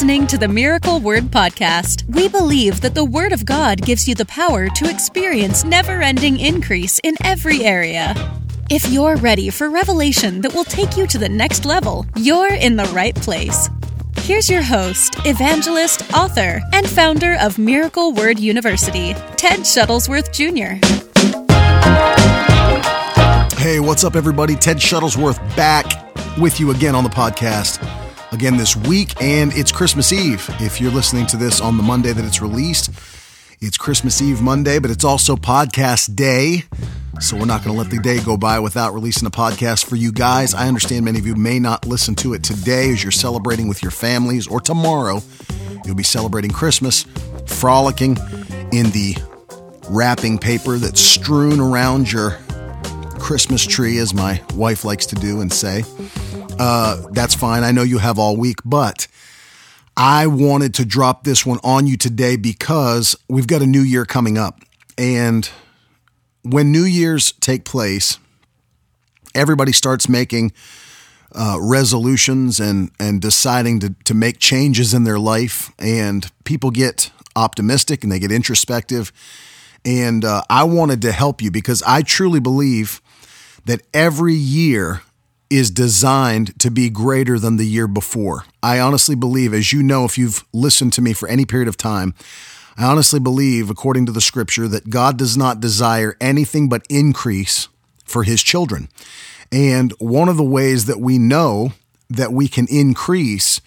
listening to the Miracle Word Podcast. We believe that the Word of God gives you the power to experience never-ending increase in every area. If you're ready for revelation that will take you to the next level, you're in the right place. Here's your host, evangelist, author, and founder of Miracle Word University, Ted Shuttlesworth Jr. Hey, what's up, everybody? Ted Shuttlesworth back with you again on the podcast. Again this week, and it's Christmas Eve. If you're listening to this on the Monday that it's released, it's Christmas Eve Monday, but it's also podcast day. So we're not going to let the day go by without releasing a podcast for you guys. I understand many of you may not listen to it today as you're celebrating with your families, or tomorrow you'll be celebrating Christmas, frolicking in the wrapping paper that's strewn around your Christmas tree, as my wife likes to do and say. That's fine. I know you have all week, but I wanted to drop this one on you today because we've got a new year coming up. And when New Year's take place, everybody starts making resolutions and deciding to make changes in their life. And people get optimistic and they get introspective. And I wanted to help you because I truly believe that every year is designed to be greater than the year before. I honestly believe, as you know, if you've listened to me for any period of time, I honestly believe, according to the scripture, that God does not desire anything but increase for his children. And one of the ways that we know that we can increase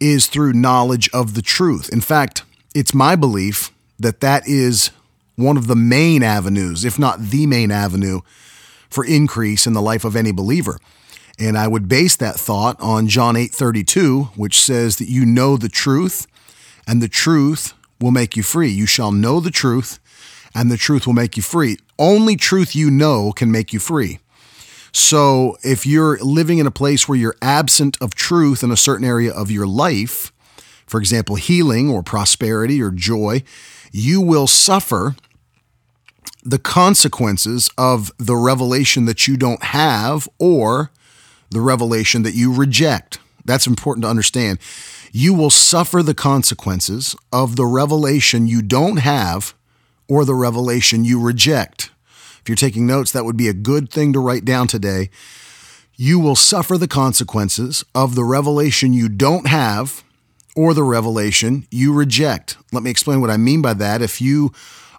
is through knowledge of the truth. In fact, it's my belief that that is one of the main avenues, if not the main avenue, for increase in the life of any believer. And I would base that thought on John 8:32, which says that you know the truth, and the truth will make you free. You shall know the truth, and the truth will make you free. Only truth you know can make you free. So if you're living in a place where you're absent of truth in a certain area of your life, for example, healing or prosperity or joy, you will suffer the consequences of the revelation that you don't have, or the revelation that you reject. That's important to understand. You will suffer the consequences of the revelation you don't have, or the revelation you reject. If you're taking notes, that would be a good thing to write down today. You will suffer the consequences of the revelation you don't have, or the revelation you reject. Let me explain what I mean by that. If you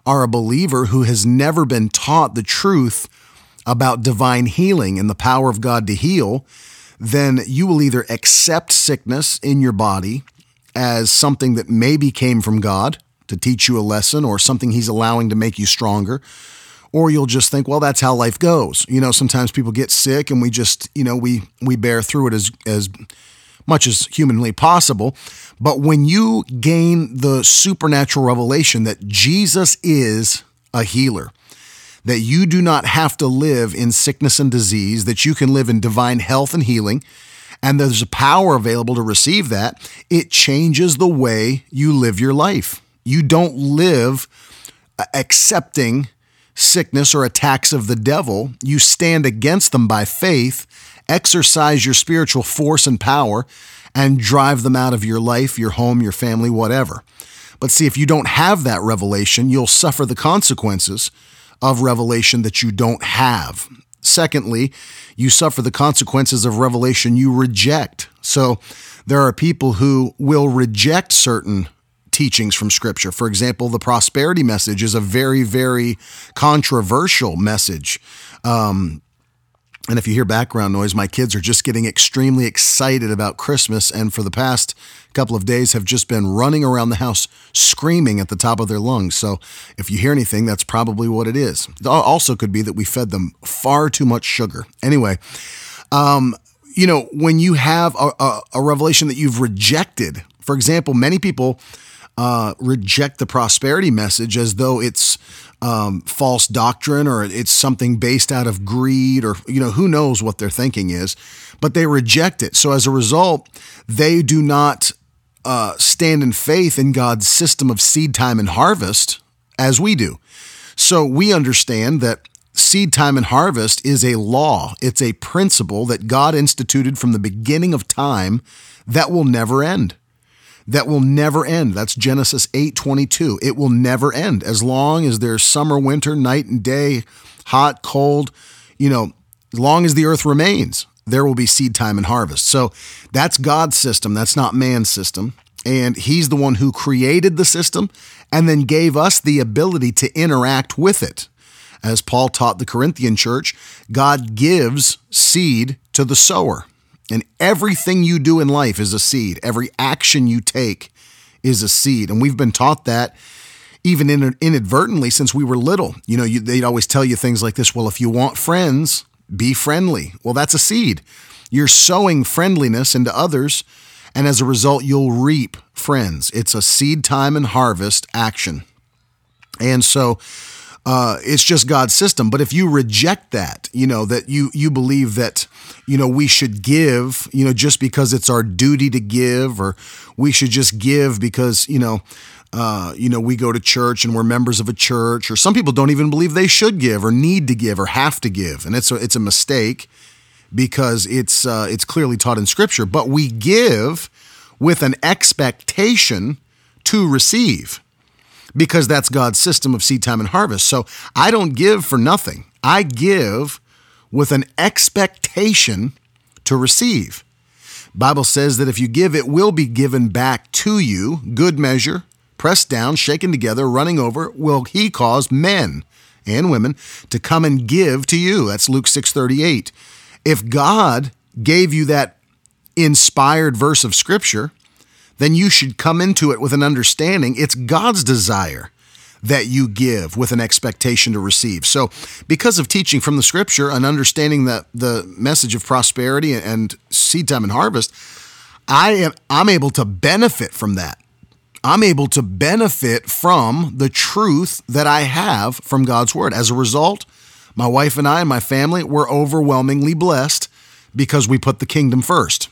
are a believer who has never been taught the truth about divine healing and the power of God to heal, then you will either accept sickness in your body as something that maybe came from God to teach you a lesson, or something he's allowing to make you stronger, or you'll just think, well, that's how life goes. You know, sometimes people get sick and we just, you know, we bear through it as much as humanly possible. But when you gain the supernatural revelation that Jesus is a healer, that you do not have to live in sickness and disease, that you can live in divine health and healing, and there's a power available to receive that, it changes the way you live your life. You don't live accepting sickness or attacks of the devil. You stand against them by faith, exercise your spiritual force and power, and drive them out of your life, your home, your family, whatever. But see, if you don't have that revelation, you'll suffer the consequences of revelation that you don't have. Secondly, you suffer the consequences of revelation you reject. So there are people who will reject certain teachings from Scripture. For example, the prosperity message is a very, very controversial message. And if you hear background noise, my kids are just getting extremely excited about Christmas, and for the past couple of days have just been running around the house screaming at the top of their lungs. So if you hear anything, that's probably what it is. It also could be that we fed them far too much sugar. Anyway, you know, when you have a revelation that you've rejected, for example, many people reject the prosperity message as though it's false doctrine, or it's something based out of greed, or, you know, who knows what their thinking is, but they reject it. So as a result, they do not stand in faith in God's system of seed time and harvest as we do. So we understand that seed time and harvest is a law. It's a principle that God instituted from the beginning of time that will never end. that will never end. That's Genesis 8:22. It will never end. As long as there's summer, winter, night and day, hot, cold, as long as the earth remains, there will be seed time and harvest. So that's God's system. That's not man's system. And he's the one who created the system and then gave us the ability to interact with it. As Paul taught the Corinthian church, God gives seed to the sower. And everything you do in life is a seed. Every action you take is a seed. And we've been taught that even inadvertently since we were little. They'd always tell you things like this. Well, if you want friends, be friendly. Well, that's a seed. You're sowing friendliness into others, and as a result, you'll reap friends. It's a seed time and harvest action. And so it's just God's system. But if you reject that, that you believe that, we should give, just because it's our duty to give, or we should just give because, we go to church and we're members of a church, or some people don't even believe they should give or need to give or have to give. And it's a mistake, because it's clearly taught in Scripture, but we give with an expectation to receive, because that's God's system of seed time and harvest. So I don't give for nothing. I give with an expectation to receive. Bible says that if you give, it will be given back to you. Good measure, pressed down, shaken together, running over, will he cause men and women to come and give to you. That's Luke 6:38. If God gave you that inspired verse of Scripture, then you should come into it with an understanding. It's God's desire that you give with an expectation to receive. So because of teaching from the Scripture and understanding that the message of prosperity and seed time and harvest, I'm able to benefit from that. I'm able to benefit from the truth that I have from God's Word. As a result, my wife and I and my family were overwhelmingly blessed because we put the kingdom first.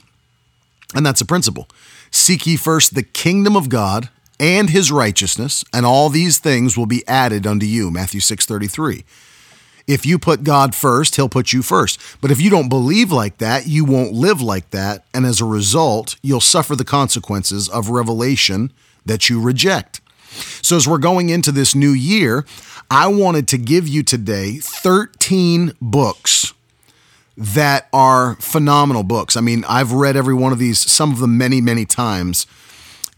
And that's a principle. Seek ye first the kingdom of God and his righteousness, and all these things will be added unto you, Matthew 6:33. If you put God first, he'll put you first. But if you don't believe like that, you won't live like that. And as a result, you'll suffer the consequences of revelation that you reject. So as we're going into this new year, I wanted to give you today 13 books that are phenomenal books. I mean, I've read every one of these, some of them many, many times.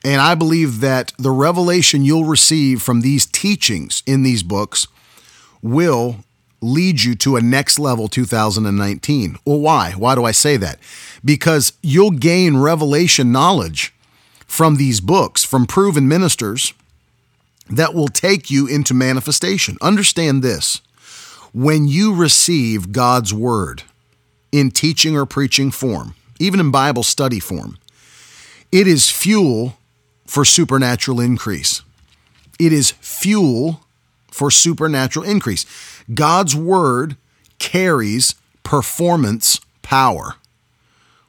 And I believe that the revelation you'll receive from these teachings in these books will lead you to a next level 2019. Well, why? Why do I say that? Because you'll gain revelation knowledge from these books, from proven ministers, that will take you into manifestation. Understand this. When you receive God's word in teaching or preaching form, even in Bible study form, it is fuel for supernatural increase. It is fuel for supernatural increase. God's word carries performance power.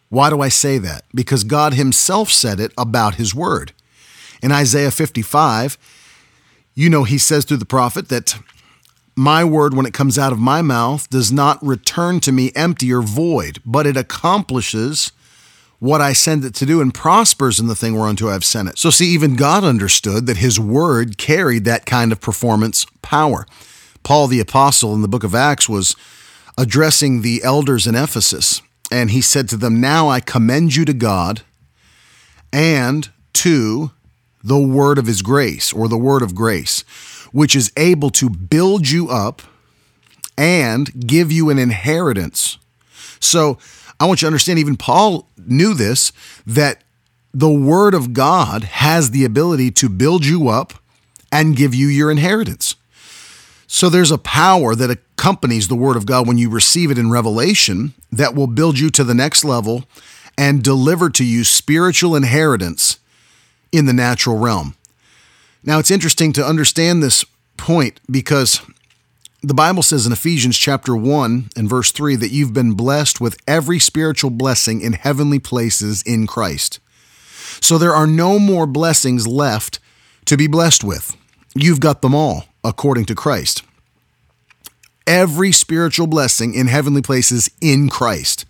Why do I say that? Because God himself said it about his word. In Isaiah 55, he says through the prophet that my word, when it comes out of my mouth, does not return to me empty or void, but it accomplishes what I send it to do and prospers in the thing whereunto I have sent it. So see, even God understood that his word carried that kind of performance power. Paul the apostle in the book of Acts was addressing the elders in Ephesus, and he said to them, now I commend you to God and to the word of his grace, or the word of grace, which is able to build you up and give you an inheritance. So I want you to understand, even Paul knew this, that the word of God has the ability to build you up and give you your inheritance. So there's a power that accompanies the word of God when you receive it in revelation that will build you to the next level and deliver to you spiritual inheritance in the natural realm. Now, it's interesting to understand this point, because the Bible says in Ephesians chapter 1 and verse 3 that you've been blessed with every spiritual blessing in heavenly places in Christ. So there are no more blessings left to be blessed with. You've got them all according to Christ. Every spiritual blessing in heavenly places in Christ.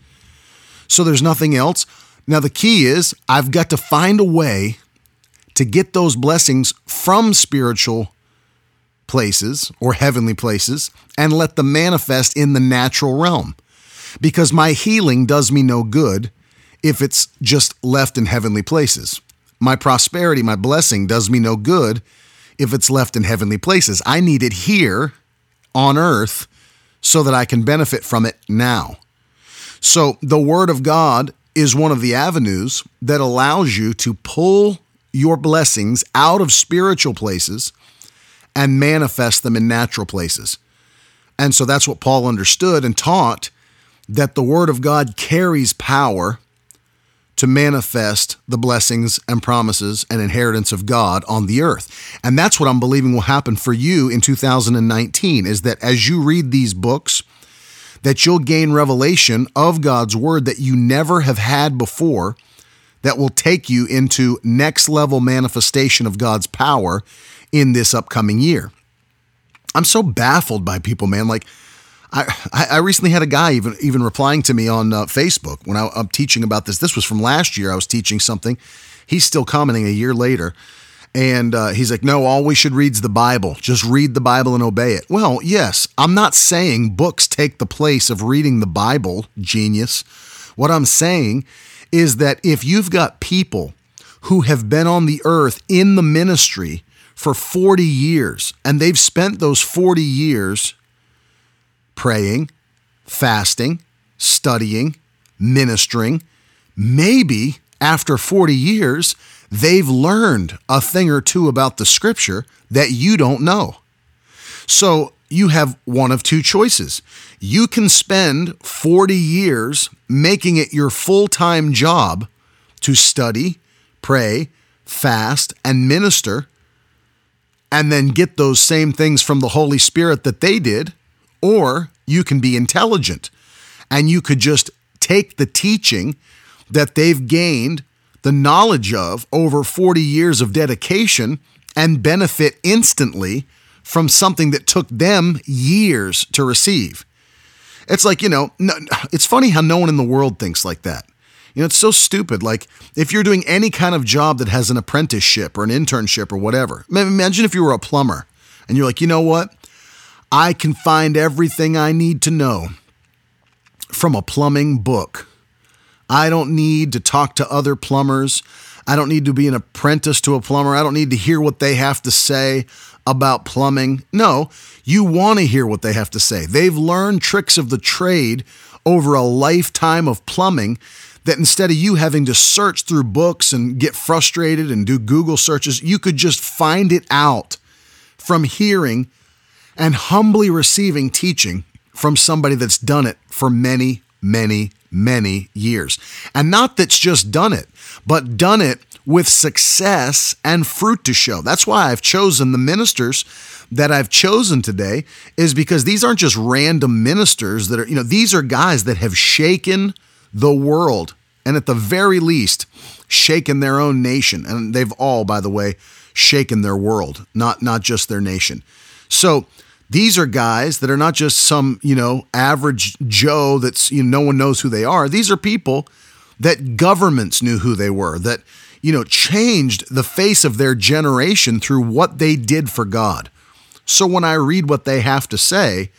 So there's nothing else. Now, the key is I've got to find a way to get those blessings from spiritual places or heavenly places and let them manifest in the natural realm. Because my healing does me no good if it's just left in heavenly places. My prosperity, my blessing does me no good if it's left in heavenly places. I need it here on earth so that I can benefit from it now. So the Word of God is one of the avenues that allows you to pull your blessings out of spiritual places and manifest them in natural places. And so that's what Paul understood and taught, that the Word of God carries power to manifest the blessings and promises and inheritance of God on the earth. And that's what I'm believing will happen for you in 2019, is that as you read these books, that you'll gain revelation of God's Word that you never have had before, that will take you into next level manifestation of God's power in this upcoming year. I'm so baffled by people, man. Like, I recently had a guy even replying to me on Facebook when I'm teaching about this. This was from last year. I was teaching something. He's still commenting a year later. And he's like, no, all we should read is the Bible. Just read the Bible and obey it. Well, yes, I'm not saying books take the place of reading the Bible, genius. What I'm saying is that if you've got people who have been on the earth in the ministry for 40 years, and they've spent those 40 years praying, fasting, studying, ministering, maybe after 40 years, they've learned a thing or two about the Scripture that you don't know. So you have one of two choices. You can spend 40 years making it your full-time job to study, pray, fast, and minister, and then get those same things from the Holy Spirit that they did. Or you can be intelligent and you could just take the teaching that they've gained the knowledge of over 40 years of dedication and benefit instantly from something that took them years to receive. It's like, you know, it's funny how no one in the world thinks like that. You know, it's so stupid. Like if you're doing any kind of job that has an apprenticeship or an internship or whatever, imagine if you were a plumber and you're like, you know what? I can find everything I need to know from a plumbing book. I don't need to talk to other plumbers. I don't need to be an apprentice to a plumber. I don't need to hear what they have to say about plumbing. No, you want to hear what they have to say. They've learned tricks of the trade over a lifetime of plumbing that instead of you having to search through books and get frustrated and do Google searches, you could just find it out from hearing and humbly receiving teaching from somebody that's done it for many, many, many years. And not that's just done it, but done it with success and fruit to show. That's why I've chosen the ministers that I've chosen today, is because these aren't just random ministers that are, you know, these are guys that have shaken the world and at the very least shaken their own nation. And they've all, by the way, shaken their world, not just their nation. So these are guys that are not just some, you know, average Joe that's, you know, no one knows who they are. These are people that governments knew who they were, that, you know, changed the face of their generation through what they did for God. So when I read what they have to say,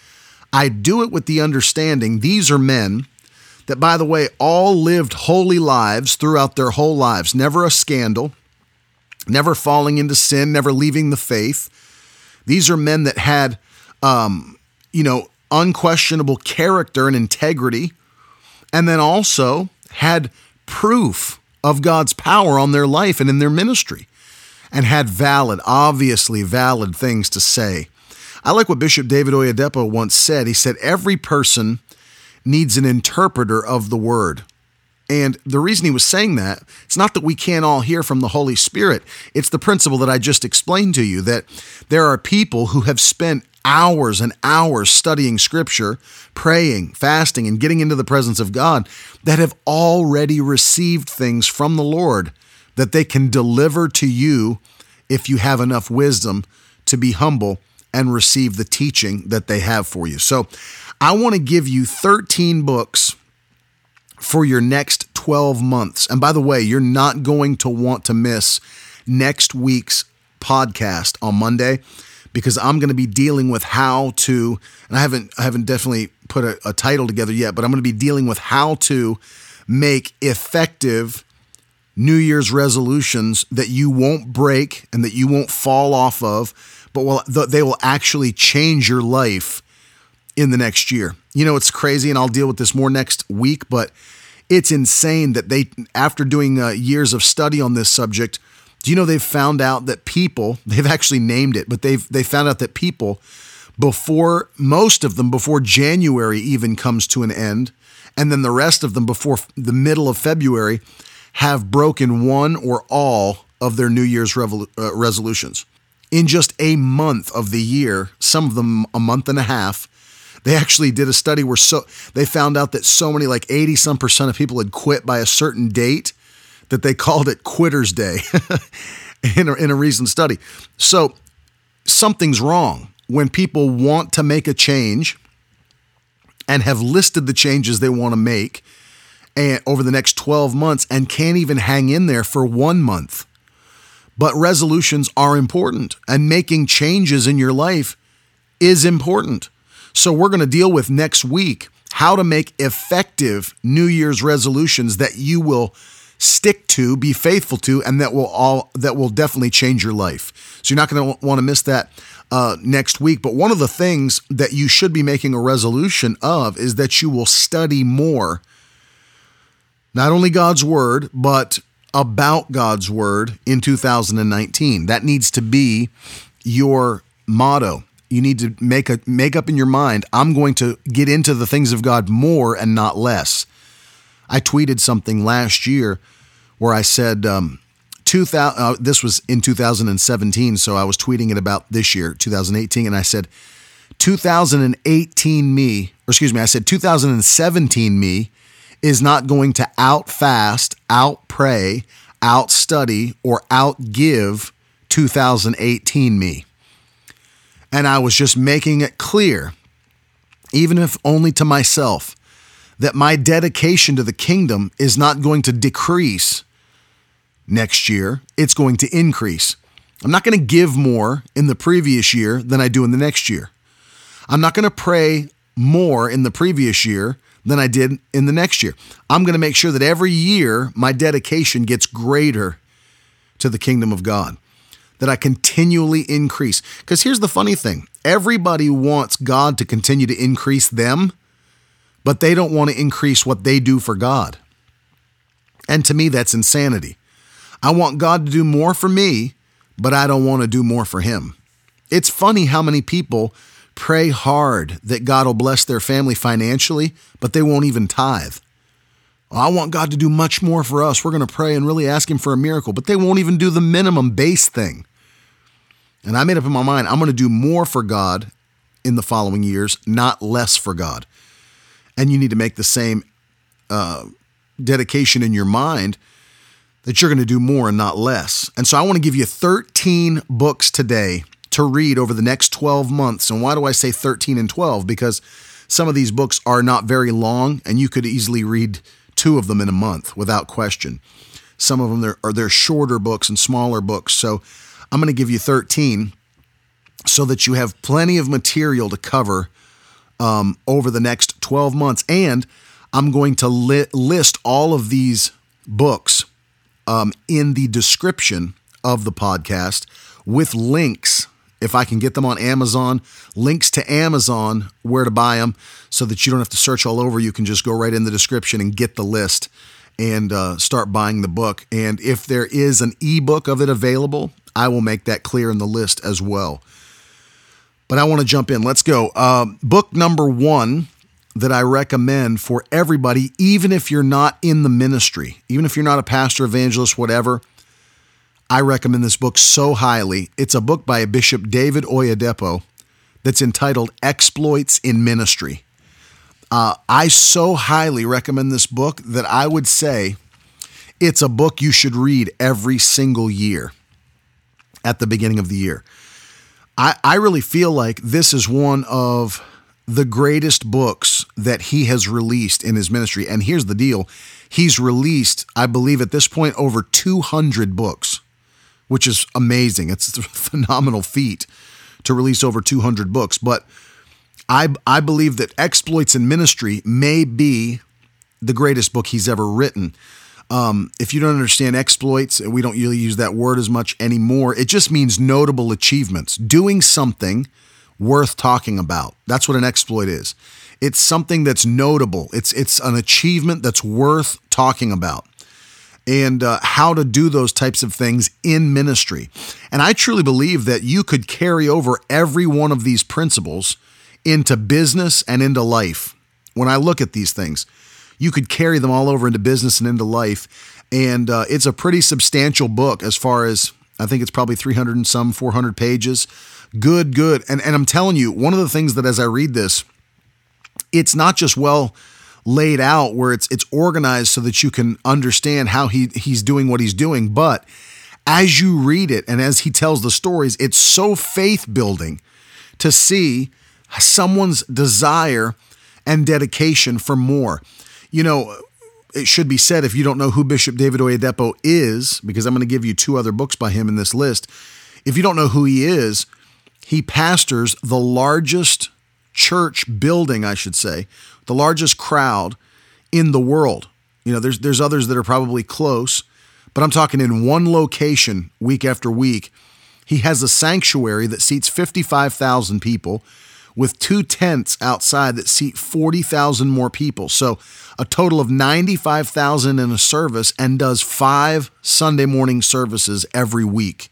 I do it with the understanding these are men that, by the way, all lived holy lives throughout their whole lives, never a scandal, never falling into sin, never leaving the faith. These are men that had, you know, unquestionable character and integrity, and then also had proof of God's power on their life and in their ministry, and had valid, obviously valid things to say. I like what Bishop David Oyedepo once said. He said, every person needs an interpreter of the Word. And the reason he was saying that, it's not that we can't all hear from the Holy Spirit. It's the principle that I just explained to you, that there are people who have spent hours and hours studying Scripture, praying, fasting, and getting into the presence of God that have already received things from the Lord that they can deliver to you if you have enough wisdom to be humble and receive the teaching that they have for you. So I want to give you 13 books for your next 12 months. And by the way, you're not going to want to miss next week's podcast on Monday, because I'm going to be dealing with how to, and I haven't definitely put a title together yet, but I'm going to be dealing with how to make effective New Year's resolutions that you won't break and that you won't fall off of, but they will actually change your life in the next year. You know, it's crazy, and I'll deal with this more next week, but it's insane that they, after doing years of study on this subject, do you know they've found out that people, they've actually named it, but they found out that people, before most of them, before January even comes to an end, and then the rest of them before the middle of February, have broken one or all of their New Year's resolutions. In just a month of the year, some of them a month and a half, they actually did a study where they found out that so many, like 80% of people had quit by a certain date, that they called it Quitter's Day in a recent study. So something's wrong when people want to make a change and have listed the changes they want to make and over the next 12 months and can't even hang in there for 1 month. But resolutions are important, and making changes in your life is important. So we're going to deal with next week how to make effective New Year's resolutions that you will stick to, be faithful to, and that will definitely change your life. So you're not going to want to miss that next week. But one of the things that you should be making a resolution of is that you will study more, not only God's word, but about God's word in 2019. That needs to be your motto. You need to make up in your mind, I'm going to get into the things of God more and not less. I tweeted something last year where I said, this was in 2017, so I was tweeting it about this year, 2018, and I said, 2017 me is not going to out-fast, out-pray, out-study, or out-give 2018 me. And I was just making it clear, even if only to myself, that my dedication to the kingdom is not going to decrease next year. It's going to increase. I'm not going to give more in the previous year than I do in the next year. I'm not going to pray more in the previous year than I did in the next year. I'm going to make sure that every year my dedication gets greater to the kingdom of God, that I continually increase. Because here's the funny thing. Everybody wants God to continue to increase them, but they don't want to increase what they do for God. And to me, that's insanity. I want God to do more for me, but I don't want to do more for him. It's funny how many people pray hard that God will bless their family financially, but they won't even tithe. I want God to do much more for us. We're going to pray and really ask him for a miracle, but they won't even do the minimum base thing. And I made up in my mind, I'm going to do more for God in the following years, not less for God. And you need to make the same dedication in your mind that you're going to do more and not less. And so I want to give you 13 books today to read over the next 12 months. And why do I say 13 and 12? Because some of these books are not very long, and you could easily read two of them in a month without question. Some of them they're shorter books and smaller books. So I'm going to give you 13 so that you have plenty of material to cover over the next 12 months. And I'm going to list all of these books in the description of the podcast with links. If I can get them on Amazon, links to Amazon, where to buy them, so that you don't have to search all over. You can just go right in the description and get the list and start buying the book. And if there is an ebook of it available, I will make that clear in the list as well. But I want to jump in. Let's go. Book number one that I recommend for everybody, even if you're not in the ministry, even if you're not a pastor, evangelist, whatever, I recommend this book so highly. It's a book by Bishop David Oyedepo that's entitled Exploits in Ministry. I so highly recommend this book that I would say it's a book you should read every single year at the beginning of the year. I really feel like this is one of the greatest books that he has released in his ministry. And here's the deal. He's released, I believe at this point, over 200 books. which is amazing. It's a phenomenal feat to release over 200 books. But I believe that Exploits in Ministry may be the greatest book he's ever written. If you don't understand exploits, and we don't really use that word as much anymore, it just means notable achievements, doing something worth talking about. That's what an exploit is. It's something that's notable. It's an achievement that's worth talking about, and how to do those types of things in ministry. And I truly believe that you could carry over every one of these principles into business and into life. When I look at these things, you could carry them all over into business and into life. And it's a pretty substantial book as far as, I think it's probably 300 and some 400 pages. Good. And I'm telling you, one of the things that as I read this, it's not just well laid out where it's organized so that you can understand how he's doing what he's doing. But as you read it and as he tells the stories, it's so faith-building to see someone's desire and dedication for more. You know, it should be said, if you don't know who Bishop David Oyedepo is, because I'm going to give you two other books by him in this list. If you don't know who he is, he pastors the largest church building, I should say, the largest crowd in the world. You know, there's others that are probably close, but I'm talking in one location week after week. He has a sanctuary that seats 55,000 people, with two tents outside that seat 40,000 more people. So a total of 95,000 in a service, and does 5 Sunday morning services every week.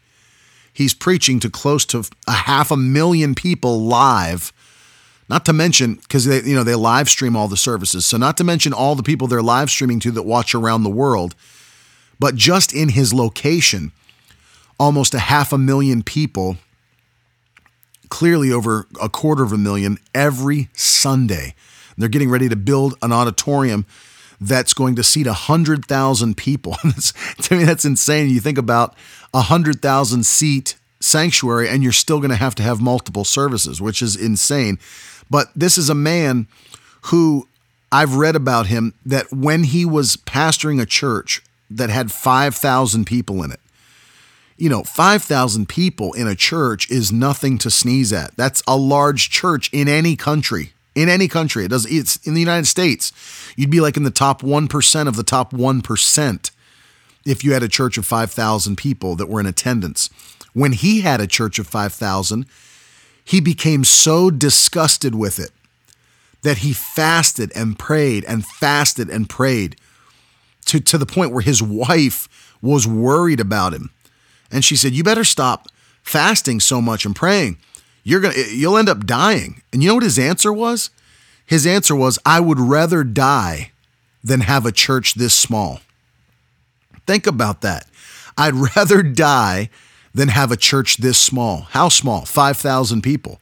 He's preaching to close to 500,000 people live, not to mention, because they live stream all the services. So not to mention all the people they're live streaming to that watch around the world, but just in his location, almost 500,000 people, clearly over 250,000 every Sunday. And they're getting ready to build an auditorium that's going to seat 100,000 people. To me, that's insane. You think about 100,000 seat sanctuary, and you're still going to have multiple services, which is insane. But this is a man who, I've read about him, that when he was pastoring a church that had 5,000 people in it, 5,000 people in a church is nothing to sneeze at. That's a large church in any country. It's in the United States. You'd be like in the top 1% of the top 1% if you had a church of 5,000 people that were in attendance. When he had a church of 5,000, he became so disgusted with it that he fasted and prayed to the point where his wife was worried about him. And she said, "You better stop fasting so much and praying. You'll end up dying." And you know what his answer was? His answer was, "I would rather die than have a church this small." Think about that. I'd rather die than have a church this small. How small? 5,000 people.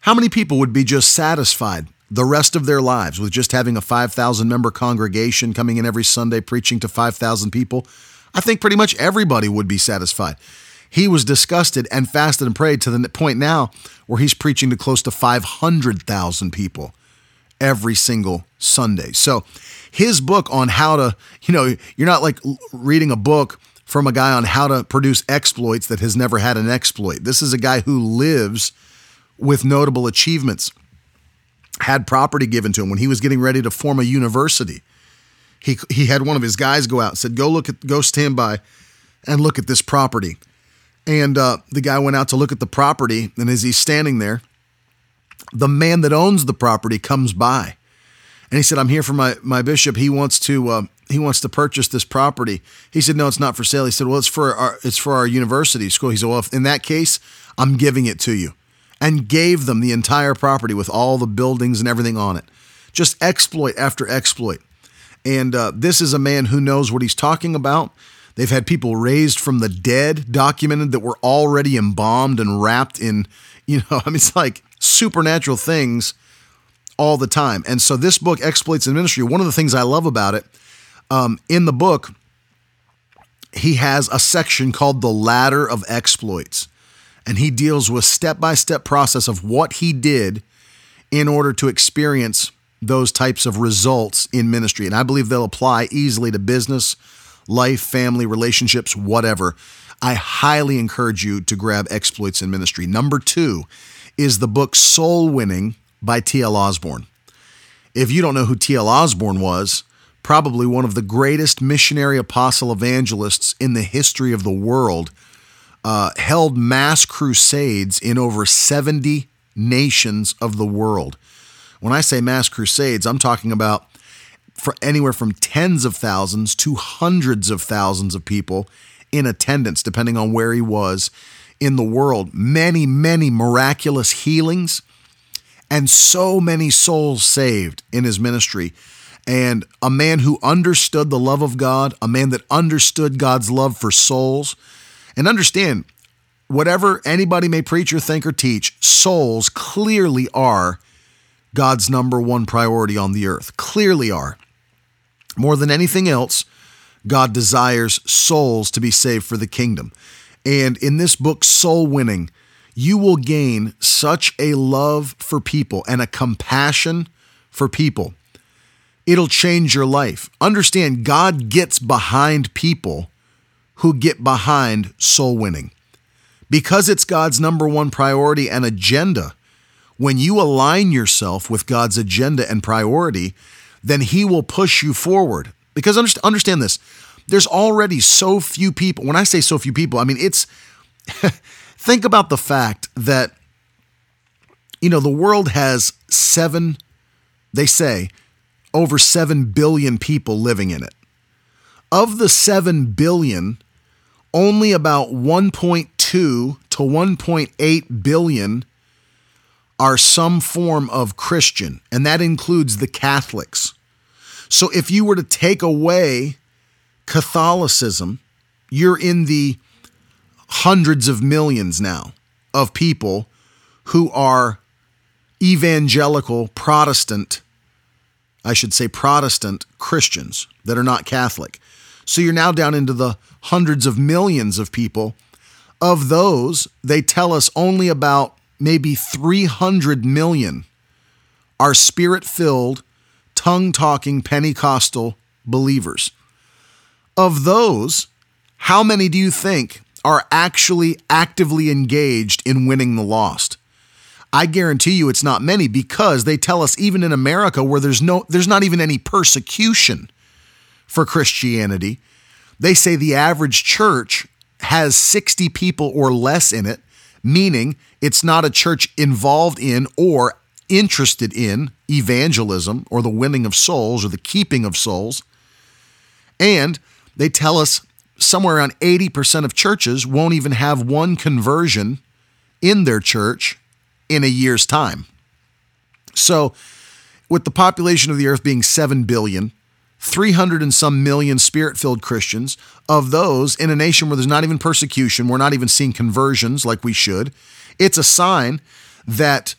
How many people would be just satisfied the rest of their lives with just having a 5,000 member congregation coming in every Sunday preaching to 5,000 people? I think pretty much everybody would be satisfied. He was disgusted and fasted and prayed to the point now where he's preaching to close to 500,000 people every single Sunday. So his book on how to, you're not like reading a book from a guy on how to produce exploits that has never had an exploit. This is a guy who lives with notable achievements, had property given to him when he was getting ready to form a university. He had one of his guys go out and said, go stand by and look at this property. And the guy went out to look at the property. And as he's standing there, the man that owns the property comes by, and he said, "I'm here for my bishop. He wants to purchase this property." He said, "No, it's not for sale." He said, "Well, it's for our university school." He said, "Well, in that case, I'm giving it to you," and gave them the entire property with all the buildings and everything on it. Just exploit after exploit. And this is a man who knows what he's talking about. They've had people raised from the dead, documented, that were already embalmed and wrapped in, it's like supernatural things all the time. And so this book, Exploits in Ministry, one of the things I love about it, in the book, he has a section called The Ladder of Exploits. And he deals with step-by-step process of what he did in order to experience those types of results in ministry. And I believe they'll apply easily to business, life, family, relationships, whatever. I highly encourage you to grab Exploits in Ministry. Number 2 is the book Soul Winning by T.L. Osborne. If you don't know who T.L. Osborne was, probably one of the greatest missionary apostle evangelists in the history of the world, held mass crusades in over 70 nations of the world. When I say mass crusades, I'm talking about for anywhere from tens of thousands to hundreds of thousands of people in attendance, depending on where he was in the world. Many, many miraculous healings and so many souls saved in his ministry. And a man who understood the love of God, a man that understood God's love for souls. And understand, whatever anybody may preach or think or teach, souls clearly are God's number one priority on the earth. Clearly are. More than anything else, God desires souls to be saved for the kingdom. And in this book, Soul Winning, you will gain such a love for people and a compassion for people. It'll change your life. Understand, God gets behind people who get behind soul winning. Because it's God's number one priority and agenda, when you align yourself with God's agenda and priority, then he will push you forward. Because understand this, there's already so few people. When I say so few people, I mean, it's, think about the fact that, you know, the world has over 7 billion people living in it. Of the 7 billion, only about 1.2 to 1.8 billion are some form of Christian, and that includes the Catholics. So if you were to take away Catholicism, you're in the hundreds of millions now of people who are evangelical Protestant Christians that are not Catholic. So you're now down into the hundreds of millions of people. Of those, they tell us only about maybe 300 million are spirit-filled, tongue-talking Pentecostal believers. Of those, how many do you think are actually actively engaged in winning the lost? I guarantee you it's not many, because they tell us even in America, where there's not even any persecution for Christianity, they say the average church has 60 people or less in it, meaning it's not a church involved in or interested in evangelism or the winning of souls or the keeping of souls. And they tell us somewhere around 80% of churches won't even have one conversion in their church in a year's time. So with the population of the earth being 7 billion, 300 and some million spirit-filled Christians, of those, in a nation where there's not even persecution, we're not even seeing conversions like we should, it's a sign that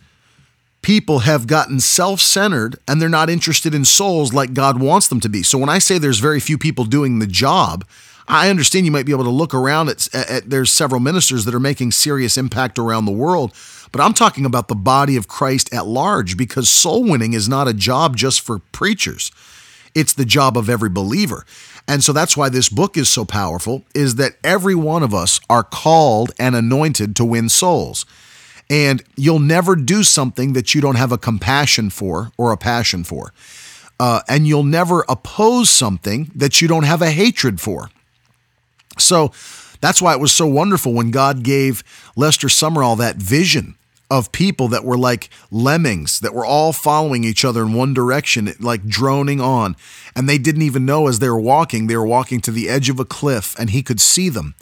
people have gotten self-centered and they're not interested in souls like God wants them to be. So when I say there's very few people doing the job, I understand you might be able to look around at there's several ministers that are making serious impact around the world, but I'm talking about the body of Christ at large, because soul winning is not a job just for preachers. It's the job of every believer. And so that's why this book is so powerful, is that every one of us are called and anointed to win souls. And you'll never do something that you don't have a compassion for or a passion for. And you'll never oppose something that you don't have a hatred for. So that's why it was so wonderful when God gave Lester Sumrall that vision of people that were like lemmings, that were all following each other in one direction, like droning on. And they didn't even know, as they were walking to the edge of a cliff, and he could see them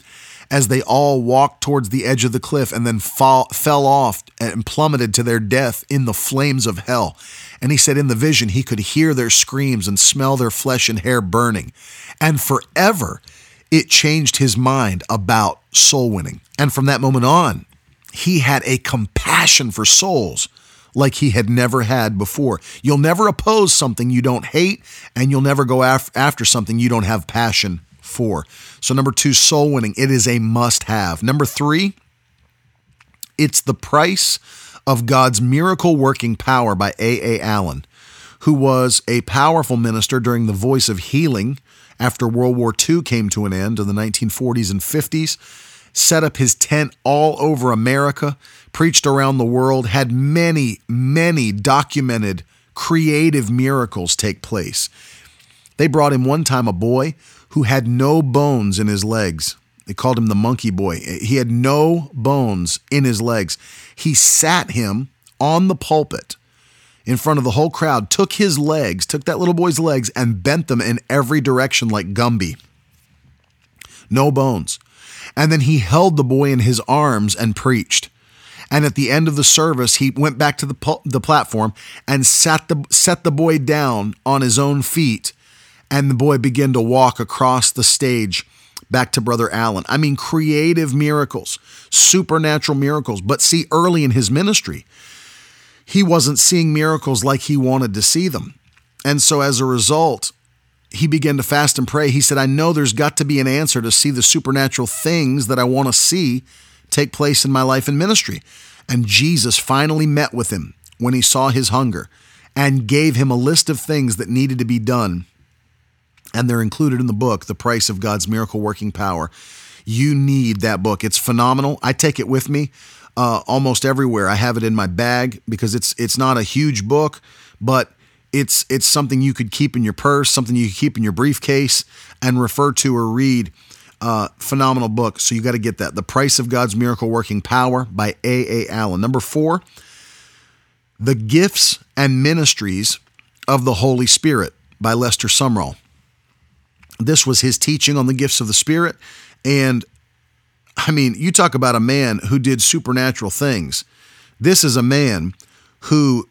as they all walked towards the edge of the cliff and then fell off and plummeted to their death in the flames of hell. And he said in the vision, he could hear their screams and smell their flesh and hair burning. And forever, it changed his mind about soul winning. And from that moment on, he had a compassion for souls like he had never had before. You'll never oppose something you don't hate, and you'll never go after something you don't have passion for. So number 2, soul winning, it is a must-have. Number 3, it's The Price of God's Miracle Working Power by A.A. Allen, who was a powerful minister during the Voice of Healing after World War II came to an end in the 1940s and 50s. set up his tent all over America, preached around the world, had many, many documented creative miracles take place. They brought him one time a boy who had no bones in his legs. They called him the monkey boy. He had no bones in his legs. He sat him on the pulpit in front of the whole crowd, took that little boy's legs and bent them in every direction like Gumby. No bones. And then he held the boy in his arms and preached. And at the end of the service, he went back to the platform and set the boy down on his own feet. And the boy began to walk across the stage back to Brother Allen. I mean, creative miracles, supernatural miracles. But see, early in his ministry, he wasn't seeing miracles like he wanted to see them. And so as a result, he began to fast and pray. He said, I know there's got to be an answer to see the supernatural things that I want to see take place in my life and ministry. And Jesus finally met with him when he saw his hunger and gave him a list of things that needed to be done. And they're included in the book, The Price of God's Miracle Working Power. You need that book. It's phenomenal. I take it with me almost everywhere. I have it in my bag because it's not a huge book, but it's something you could keep in your purse, something you could keep in your briefcase and refer to or read. Phenomenal book. So you got to get that. The Price of God's Miracle Working Power by A.A. Allen. Number 4, The Gifts and Ministries of the Holy Spirit by Lester Sumrall. This was his teaching on the gifts of the Spirit. And I mean, you talk about a man who did supernatural things. This is a man who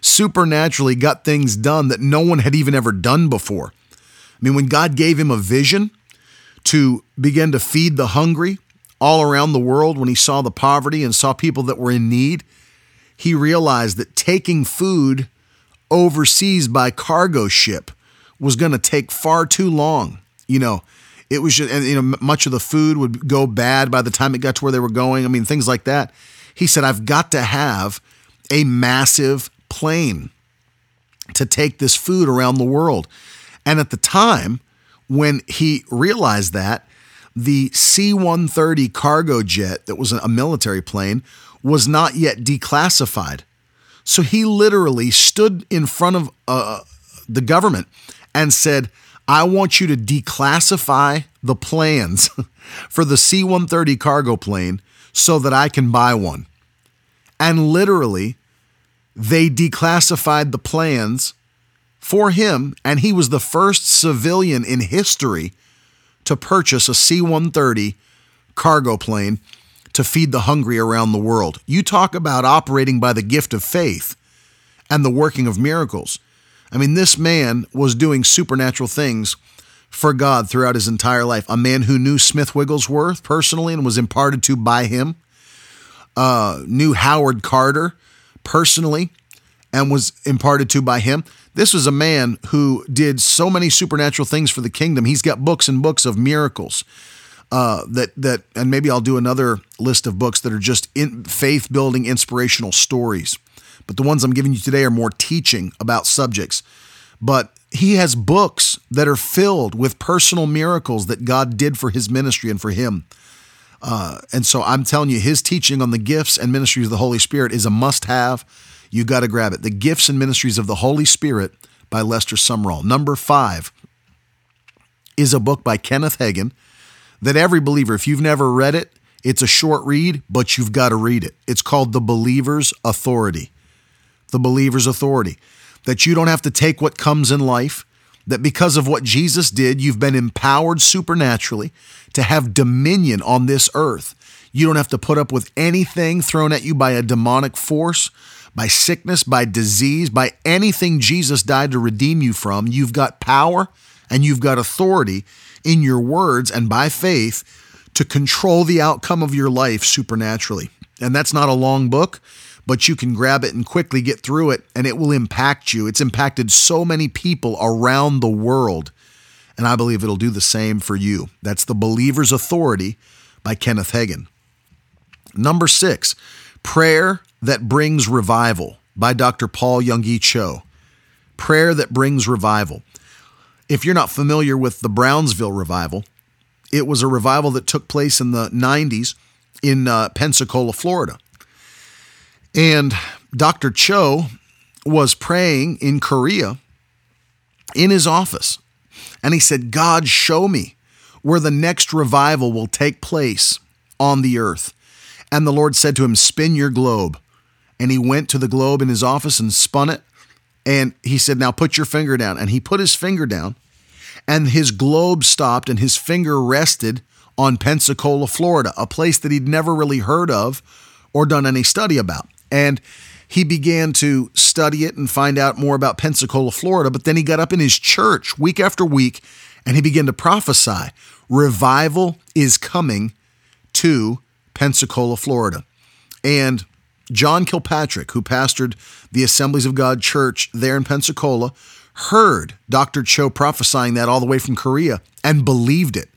supernaturally got things done that no one had even ever done before. I mean, when God gave him a vision to begin to feed the hungry all around the world, when he saw the poverty and saw people that were in need, he realized that taking food overseas by cargo ship was going to take far too long. You know, it was just, and, you know, much of the food would go bad by the time it got to where they were going. I mean, things like that. He said, I've got to have a massive plane to take this food around the world. And at the time, when he realized that, the C-130 cargo jet that was a military plane was not yet declassified. So he literally stood in front of the government and said, I want you to declassify the plans for the C-130 cargo plane so that I can buy one. And literally, they declassified the plans for him, and he was the first civilian in history to purchase a C-130 cargo plane to feed the hungry around the world. You talk about operating by the gift of faith and the working of miracles. I mean, this man was doing supernatural things for God throughout his entire life. A man who knew Smith Wigglesworth personally and was imparted to by him, knew Howard Carter personally and was imparted to by him. This was a man who did so many supernatural things for the kingdom. He's got books and books of miracles that, and maybe I'll do another list of books that are just in faith-building inspirational stories. But the ones I'm giving you today are more teaching about subjects. But he has books that are filled with personal miracles that God did for his ministry and for him. And so I'm telling you, his teaching on the gifts and ministries of the Holy Spirit is a must-have. You got to grab it. The Gifts and Ministries of the Holy Spirit by Lester Sumrall. Number 5 is a book by Kenneth Hagin that every believer, if you've never read it, it's a short read, but you've got to read it. It's called The Believer's Authority. The Believer's Authority. That you don't have to take what comes in life, that because of what Jesus did, you've been empowered supernaturally to have dominion on this earth. You don't have to put up with anything thrown at you by a demonic force, by sickness, by disease, by anything Jesus died to redeem you from. You've got power and you've got authority in your words and by faith to control the outcome of your life supernaturally. And that's not a long book, but you can grab it and quickly get through it and it will impact you. It's impacted so many people around the world, and I believe it'll do the same for you. That's The Believer's Authority by Kenneth Hagin. Number 6, Prayer That Brings Revival by Dr. Paul Yonggi Cho. Prayer That Brings Revival. If you're not familiar with the Brownsville Revival, It was a revival that took place in the 90s in Pensacola, Florida. And Dr. Cho was praying in Korea in his office. And he said, God, show me where the next revival will take place on the earth. And the Lord said to him, spin your globe. And he went to the globe in his office and spun it. And he said, now put your finger down. And he put his finger down, and his globe stopped, and his finger rested on Pensacola, Florida, a place that he'd never really heard of or done any study about. And he began to study it and find out more about Pensacola, Florida. But then he got up in his church week after week, and he began to prophesy, revival is coming to Pensacola, Florida. And John Kilpatrick, who pastored the Assemblies of God Church there in Pensacola, heard Dr. Cho prophesying that all the way from Korea and believed it.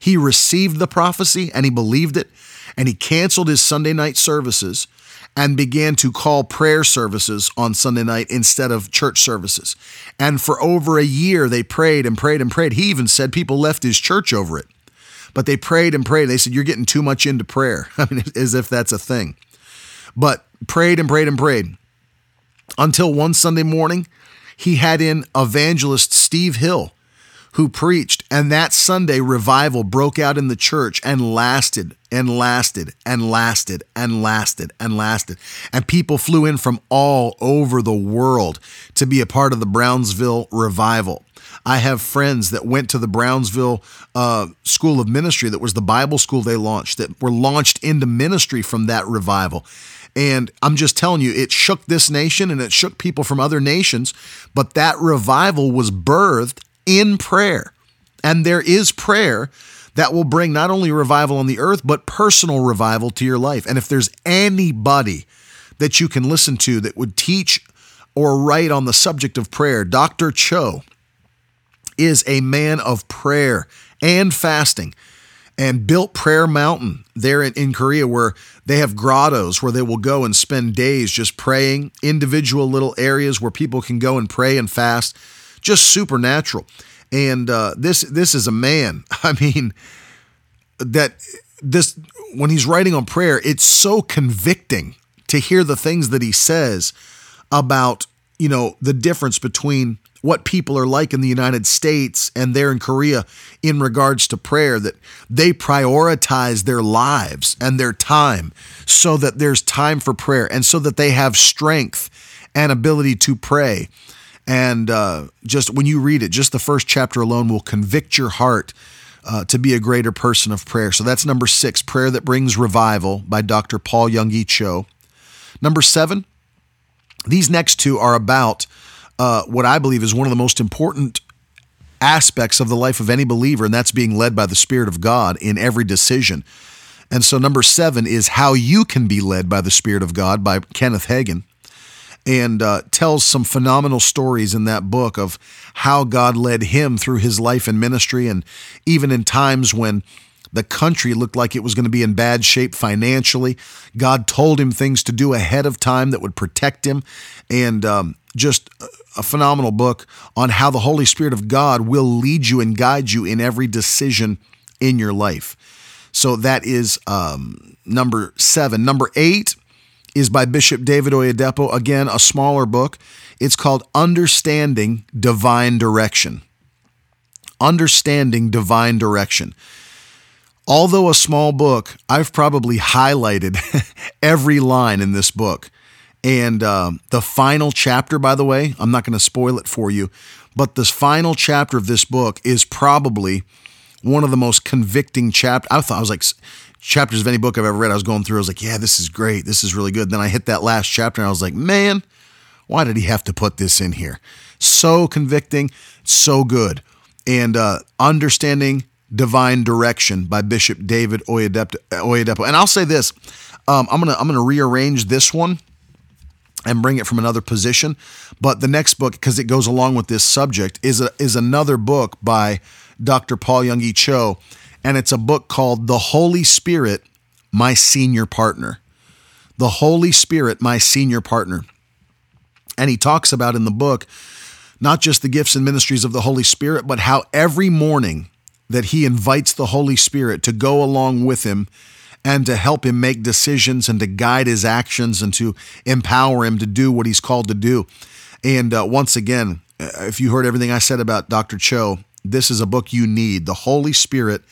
He received the prophecy and he believed it, and he canceled his Sunday night services and began to call prayer services on Sunday night instead of church services. And for over a year, they prayed and prayed and prayed. He even said people left his church over it, but they prayed and prayed. They said, you're getting too much into prayer. I mean, as if that's a thing. But prayed and prayed and prayed until one Sunday morning, he had in evangelist Steve Hill, who preached, and that Sunday revival broke out in the church and lasted and lasted and lasted and lasted and lasted. And people flew in from all over the world to be a part of the Brownsville revival. I have friends that went to the Brownsville School of Ministry, that was the Bible school they launched, that were launched into ministry from that revival. And I'm just telling you, it shook this nation and it shook people from other nations, but that revival was birthed in prayer. And there is prayer that will bring not only revival on the earth, but personal revival to your life. And if there's anybody that you can listen to that would teach or write on the subject of prayer, Dr. Cho is a man of prayer and fasting, and built Prayer Mountain there in Korea, where they have grottos where they will go and spend days just praying, individual little areas where people can go and pray and fast, just supernatural. And this is a man, I mean, that this, when he's writing on prayer, it's so convicting to hear the things that he says about, you know, the difference between what people are like in the United States and there in Korea in regards to prayer, that they prioritize their lives and their time so that there's time for prayer and so that they have strength and ability to pray. And just when you read it, just the first chapter alone will convict your heart to be a greater person of prayer. So that's number 6, Prayer That Brings Revival by Dr. Paul Yonggi Cho. Number 7, these next two are about what I believe is one of the most important aspects of the life of any believer, and that's being led by the Spirit of God in every decision. And so number 7 is How You Can Be Led by the Spirit of God by Kenneth Hagin, and tells some phenomenal stories in that book of how God led him through his life and ministry, and even in times when the country looked like it was going to be in bad shape financially, God told him things to do ahead of time that would protect him. And just a phenomenal book on how the Holy Spirit of God will lead you and guide you in every decision in your life. So that is number 7. Number 8 is by Bishop David Oyedepo. Again, a smaller book. It's called Understanding Divine Direction. Understanding Divine Direction. Although a small book, I've probably highlighted every line in this book. And the final chapter, by the way, I'm not going to spoil it for you, but this final chapter of this book is probably one of the most convicting chapters. I thought, I was like, chapters of any book I've ever read, I was going through, I was like, yeah, this is great. This is really good. Then I hit that last chapter and I was like, man, why did he have to put this in here? So convicting, so good. And Understanding Divine Direction by Bishop David Oyedepo. And I'll say this, I'm gonna rearrange this one and bring it from another position. But the next book, because it goes along with this subject, is another book by Dr. Paul Yonggi Cho, and it's a book called The Holy Spirit, My Senior Partner. The Holy Spirit, My Senior Partner. And he talks about in the book, not just the gifts and ministries of the Holy Spirit, but how every morning that he invites the Holy Spirit to go along with him and to help him make decisions and to guide his actions and to empower him to do what he's called to do. And once again, if you heard everything I said about Dr. Cho, this is a book you need, The Holy Spirit,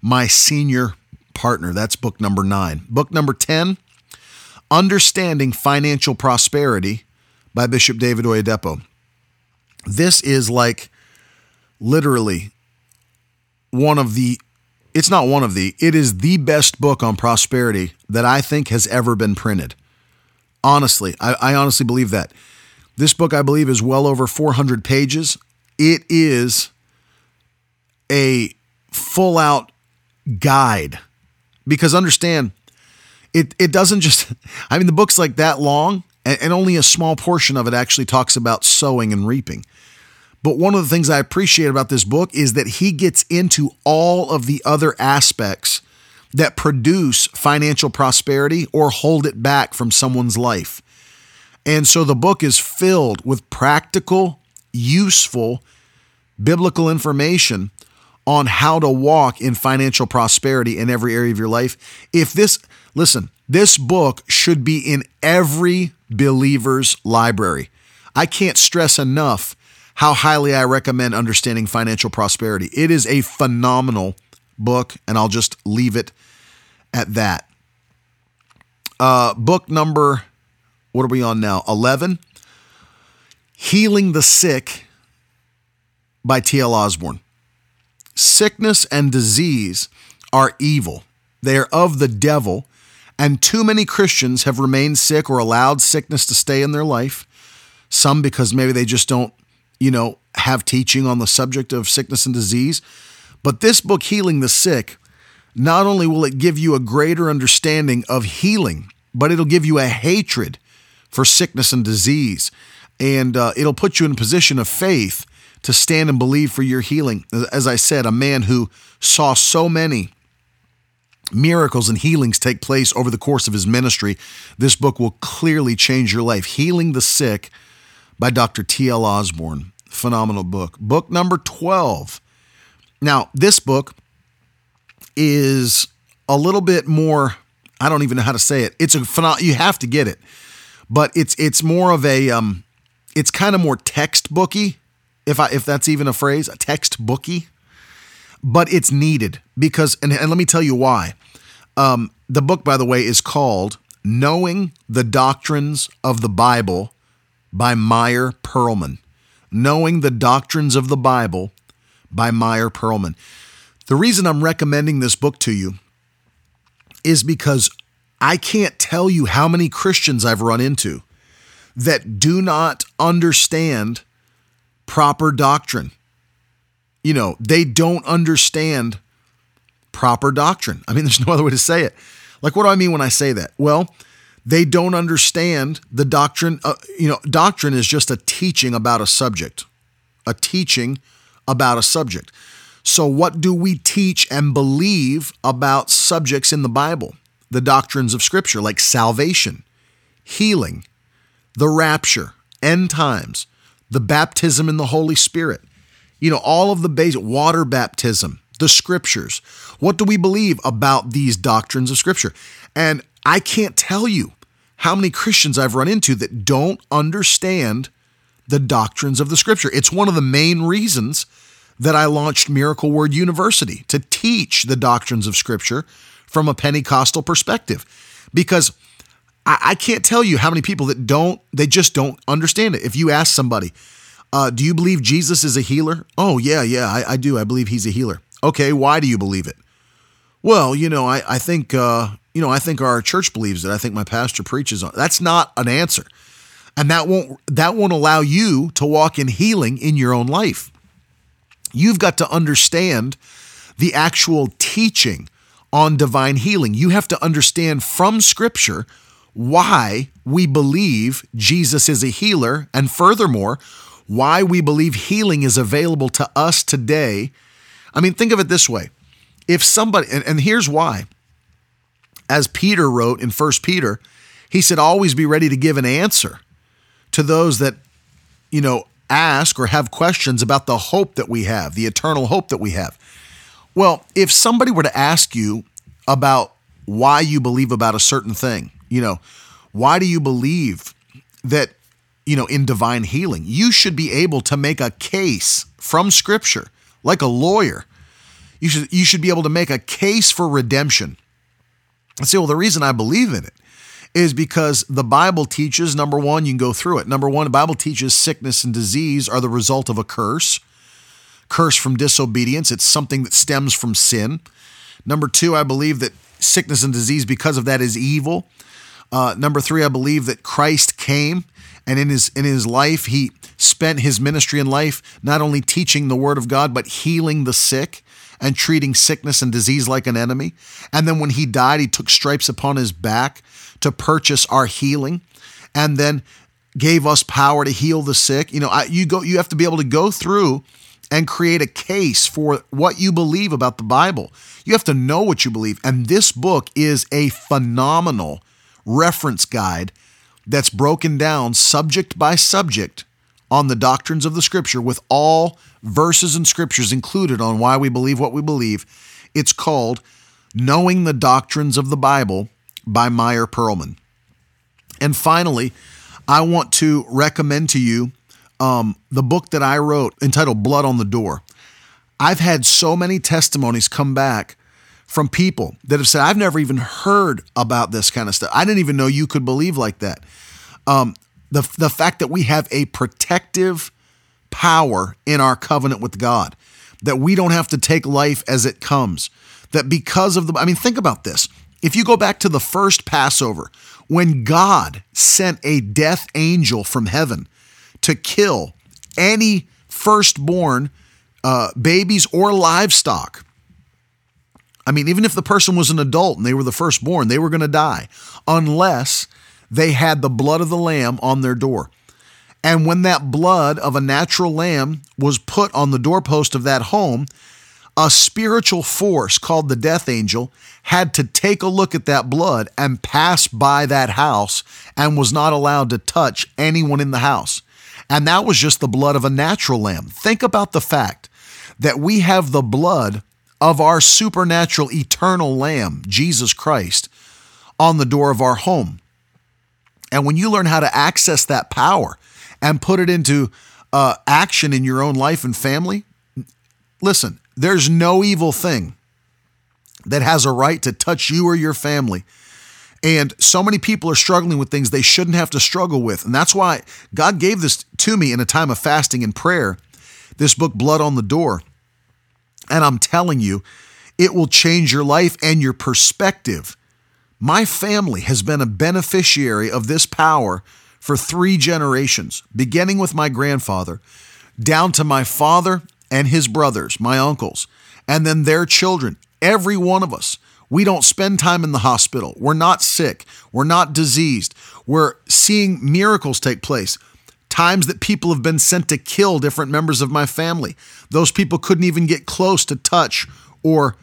My Senior Partner. That's book number 9. Book number 10, Understanding Financial Prosperity by Bishop David Oyedepo. This is like literally it is the best book on prosperity that I think has ever been printed. Honestly, I honestly believe that. This book, I believe, is well over 400 pages. It is a full-out guide, because understand, it doesn't just, I mean, the book's like that long, and only a small portion of it actually talks about sowing and reaping. But one of the things I appreciate about this book is that he gets into all of the other aspects that produce financial prosperity or hold it back from someone's life. And so the book is filled with practical, useful, biblical information on how to walk in financial prosperity in every area of your life. This book should be in every believer's library. I can't stress enough how highly I recommend Understanding Financial Prosperity. It is a phenomenal book, and I'll just leave it at that. Book number, what are we on now? 11, Healing the Sick by T.L. Osborne. Sickness and disease are evil. They are of the devil, and too many Christians have remained sick or allowed sickness to stay in their life, some because maybe they just don't have teaching on the subject of sickness and disease. But this book, Healing the Sick, not only will it give you a greater understanding of healing, but it'll give you a hatred for sickness and disease. And it'll put you in a position of faith to stand and believe for your healing. As I said, a man who saw so many miracles and healings take place over the course of his ministry, this book will clearly change your life. Healing the Sick by Dr. T.L. Osborne. Phenomenal book. Book number 12. Now, this book is a little bit more, I don't even know how to say it. You have to get it. But it's more of a it's kind of more textbooky, if that's even a phrase, a textbooky. But it's needed because and let me tell you why. The book, by the way, is called Knowing the Doctrines of the Bible by Meyer Perlman. Knowing the Doctrines of the Bible by Meyer Perlman. The reason I'm recommending this book to you is because I can't tell you how many Christians I've run into that do not understand proper doctrine. They don't understand proper doctrine. I mean, there's no other way to say it. Like, what do I mean when I say that? Well, they don't understand the doctrine. Doctrine is just a teaching about a subject, So what do we teach and believe about subjects in the Bible? The doctrines of Scripture, like salvation, healing, the rapture, end times, the baptism in the Holy Spirit, all of the basic water baptism, the Scriptures. What do we believe about these doctrines of Scripture? And I can't tell you how many Christians I've run into that don't understand the doctrines of the Scripture. It's one of the main reasons that I launched Miracle Word University, to teach the doctrines of Scripture from a Pentecostal perspective, because I can't tell you how many people that just don't understand it. If you ask somebody, do you believe Jesus is a healer? Oh, yeah, I do. I believe he's a healer. Okay, why do you believe it? Well, I think... I think our church believes it. I think my pastor preaches on it. That's not an answer. And that won't allow you to walk in healing in your own life. You've got to understand the actual teaching on divine healing. You have to understand from Scripture why we believe Jesus is a healer, and furthermore, why we believe healing is available to us today. I mean, think of it this way. If somebody, and here's why. As Peter wrote in 1 Peter, he said, always be ready to give an answer to those that, ask or have questions about the hope that we have, the eternal hope that we have. Well, if somebody were to ask you about why you believe about a certain thing, you know, why do you believe that, you know, in divine healing, you should be able to make a case from Scripture, like a lawyer. You should be able to make a case for redemption. And say, well, the reason I believe in it is because the Bible teaches, number one, you can go through it. Number one, the Bible teaches sickness and disease are the result of a curse. Curse from disobedience. It's something that stems from sin. Number two, I believe that sickness and disease, because of that, is evil. Number three, I believe that Christ came, and in his life, he spent his ministry and life not only teaching the word of God, but healing the sick and treating sickness and disease like an enemy. And then when he died, he took stripes upon his back to purchase our healing, and then gave us power to heal the sick. You know, you have to be able to go through and create a case for what you believe about the Bible. You have to know what you believe. And this book is a phenomenal reference guide that's broken down subject by subject on the doctrines of the Scripture, with all verses and scriptures included on why we believe what we believe. It's called Knowing the Doctrines of the Bible by Meyer Perlman. And finally, I want to recommend to you the book that I wrote entitled Blood on the Door. I've had so many testimonies come back from people that have said, I've never even heard about this kind of stuff. I didn't even know you could believe like that. The fact that we have a protective power in our covenant with God, that we don't have to take life as it comes, that because of the, I mean, think about this. If you go back to the first Passover, when God sent a death angel from heaven to kill any firstborn babies or livestock. I mean, even if the person was an adult and they were the firstborn, they were going to die unless they had the blood of the lamb on their door. And when that blood of a natural lamb was put on the doorpost of that home, a spiritual force called the death angel had to take a look at that blood and pass by that house and was not allowed to touch anyone in the house. And that was just the blood of a natural lamb. Think about the fact that we have the blood of our supernatural eternal lamb, Jesus Christ, on the door of our home. And when you learn how to access that power and put it into action in your own life and family, listen, there's no evil thing that has a right to touch you or your family. And so many people are struggling with things they shouldn't have to struggle with. And that's why God gave this to me in a time of fasting and prayer, this book, Blood on the Door. And I'm telling you, it will change your life and your perspective. My family has been a beneficiary of this power for 3 generations, beginning with my grandfather, down to my father and his brothers, my uncles, and then their children, every one of us. We don't spend time in the hospital. We're not sick. We're not diseased. We're seeing miracles take place. Times that people have been sent to kill different members of my family. Those people couldn't even get close to touch or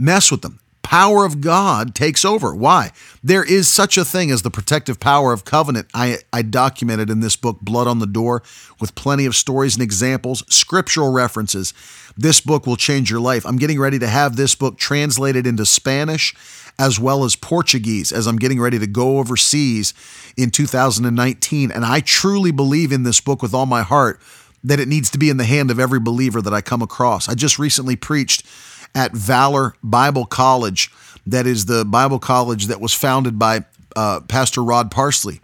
mess with them. Power of God takes over. Why? There is such a thing as the protective power of covenant. I documented in this book, Blood on the Door, with plenty of stories and examples, scriptural references. This book will change your life. I'm getting ready to have this book translated into Spanish as well as Portuguese as I'm getting ready to go overseas in 2019. And I truly believe in this book with all my heart that it needs to be in the hand of every believer that I come across. I just recently preached at Valor Bible College. That is the Bible college that was founded by Pastor Rod Parsley.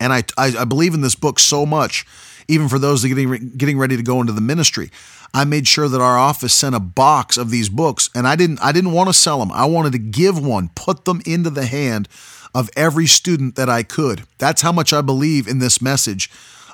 And I believe in this book so much, even for those that are getting ready to go into the ministry. I made sure that our office sent a box of these books, and I didn't want to sell them. I wanted to give one, put them into the hand of every student that I could. That's how much I believe in this message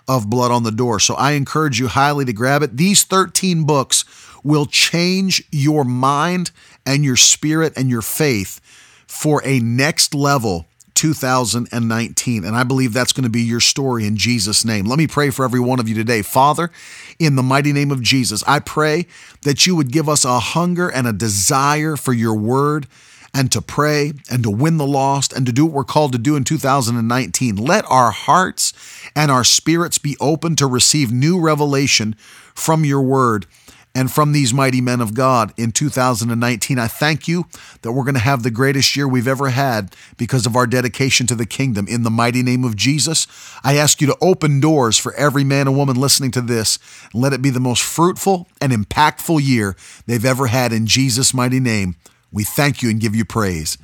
of Blood on the Door. So I encourage you highly to grab it. These 13 books will change your mind and your spirit and your faith for a next level 2019. And I believe that's going to be your story in Jesus' name. Let me pray for every one of you today. Father, in the mighty name of Jesus, I pray that you would give us a hunger and a desire for your word, and to pray, and to win the lost, and to do what we're called to do in 2019. Let our hearts and our spirits be open to receive new revelation from your word and from these mighty men of God in 2019. I thank you that we're going to have the greatest year we've ever had because of our dedication to the kingdom. In the mighty name of Jesus, I ask you to open doors for every man and woman listening to this. Let it be the most fruitful and impactful year they've ever had. In Jesus' mighty name, we thank you and give you praise.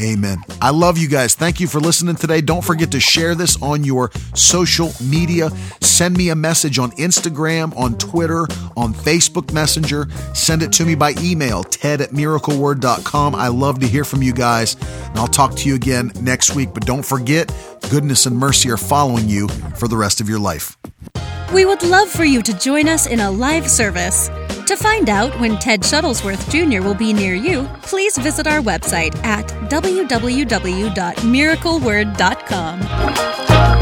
Amen. I love you guys. Thank you for listening today. Don't forget to share this on your social media. Send me a message on Instagram, on Twitter, on Facebook Messenger. Send it to me by email, ted@miracleword.com. I love to hear from you guys, and I'll talk to you again next week. But don't forget, goodness and mercy are following you for the rest of your life. We would love for you to join us in a live service. To find out when Ted Shuttlesworth Jr. will be near you, please visit our website at www.miracleword.com.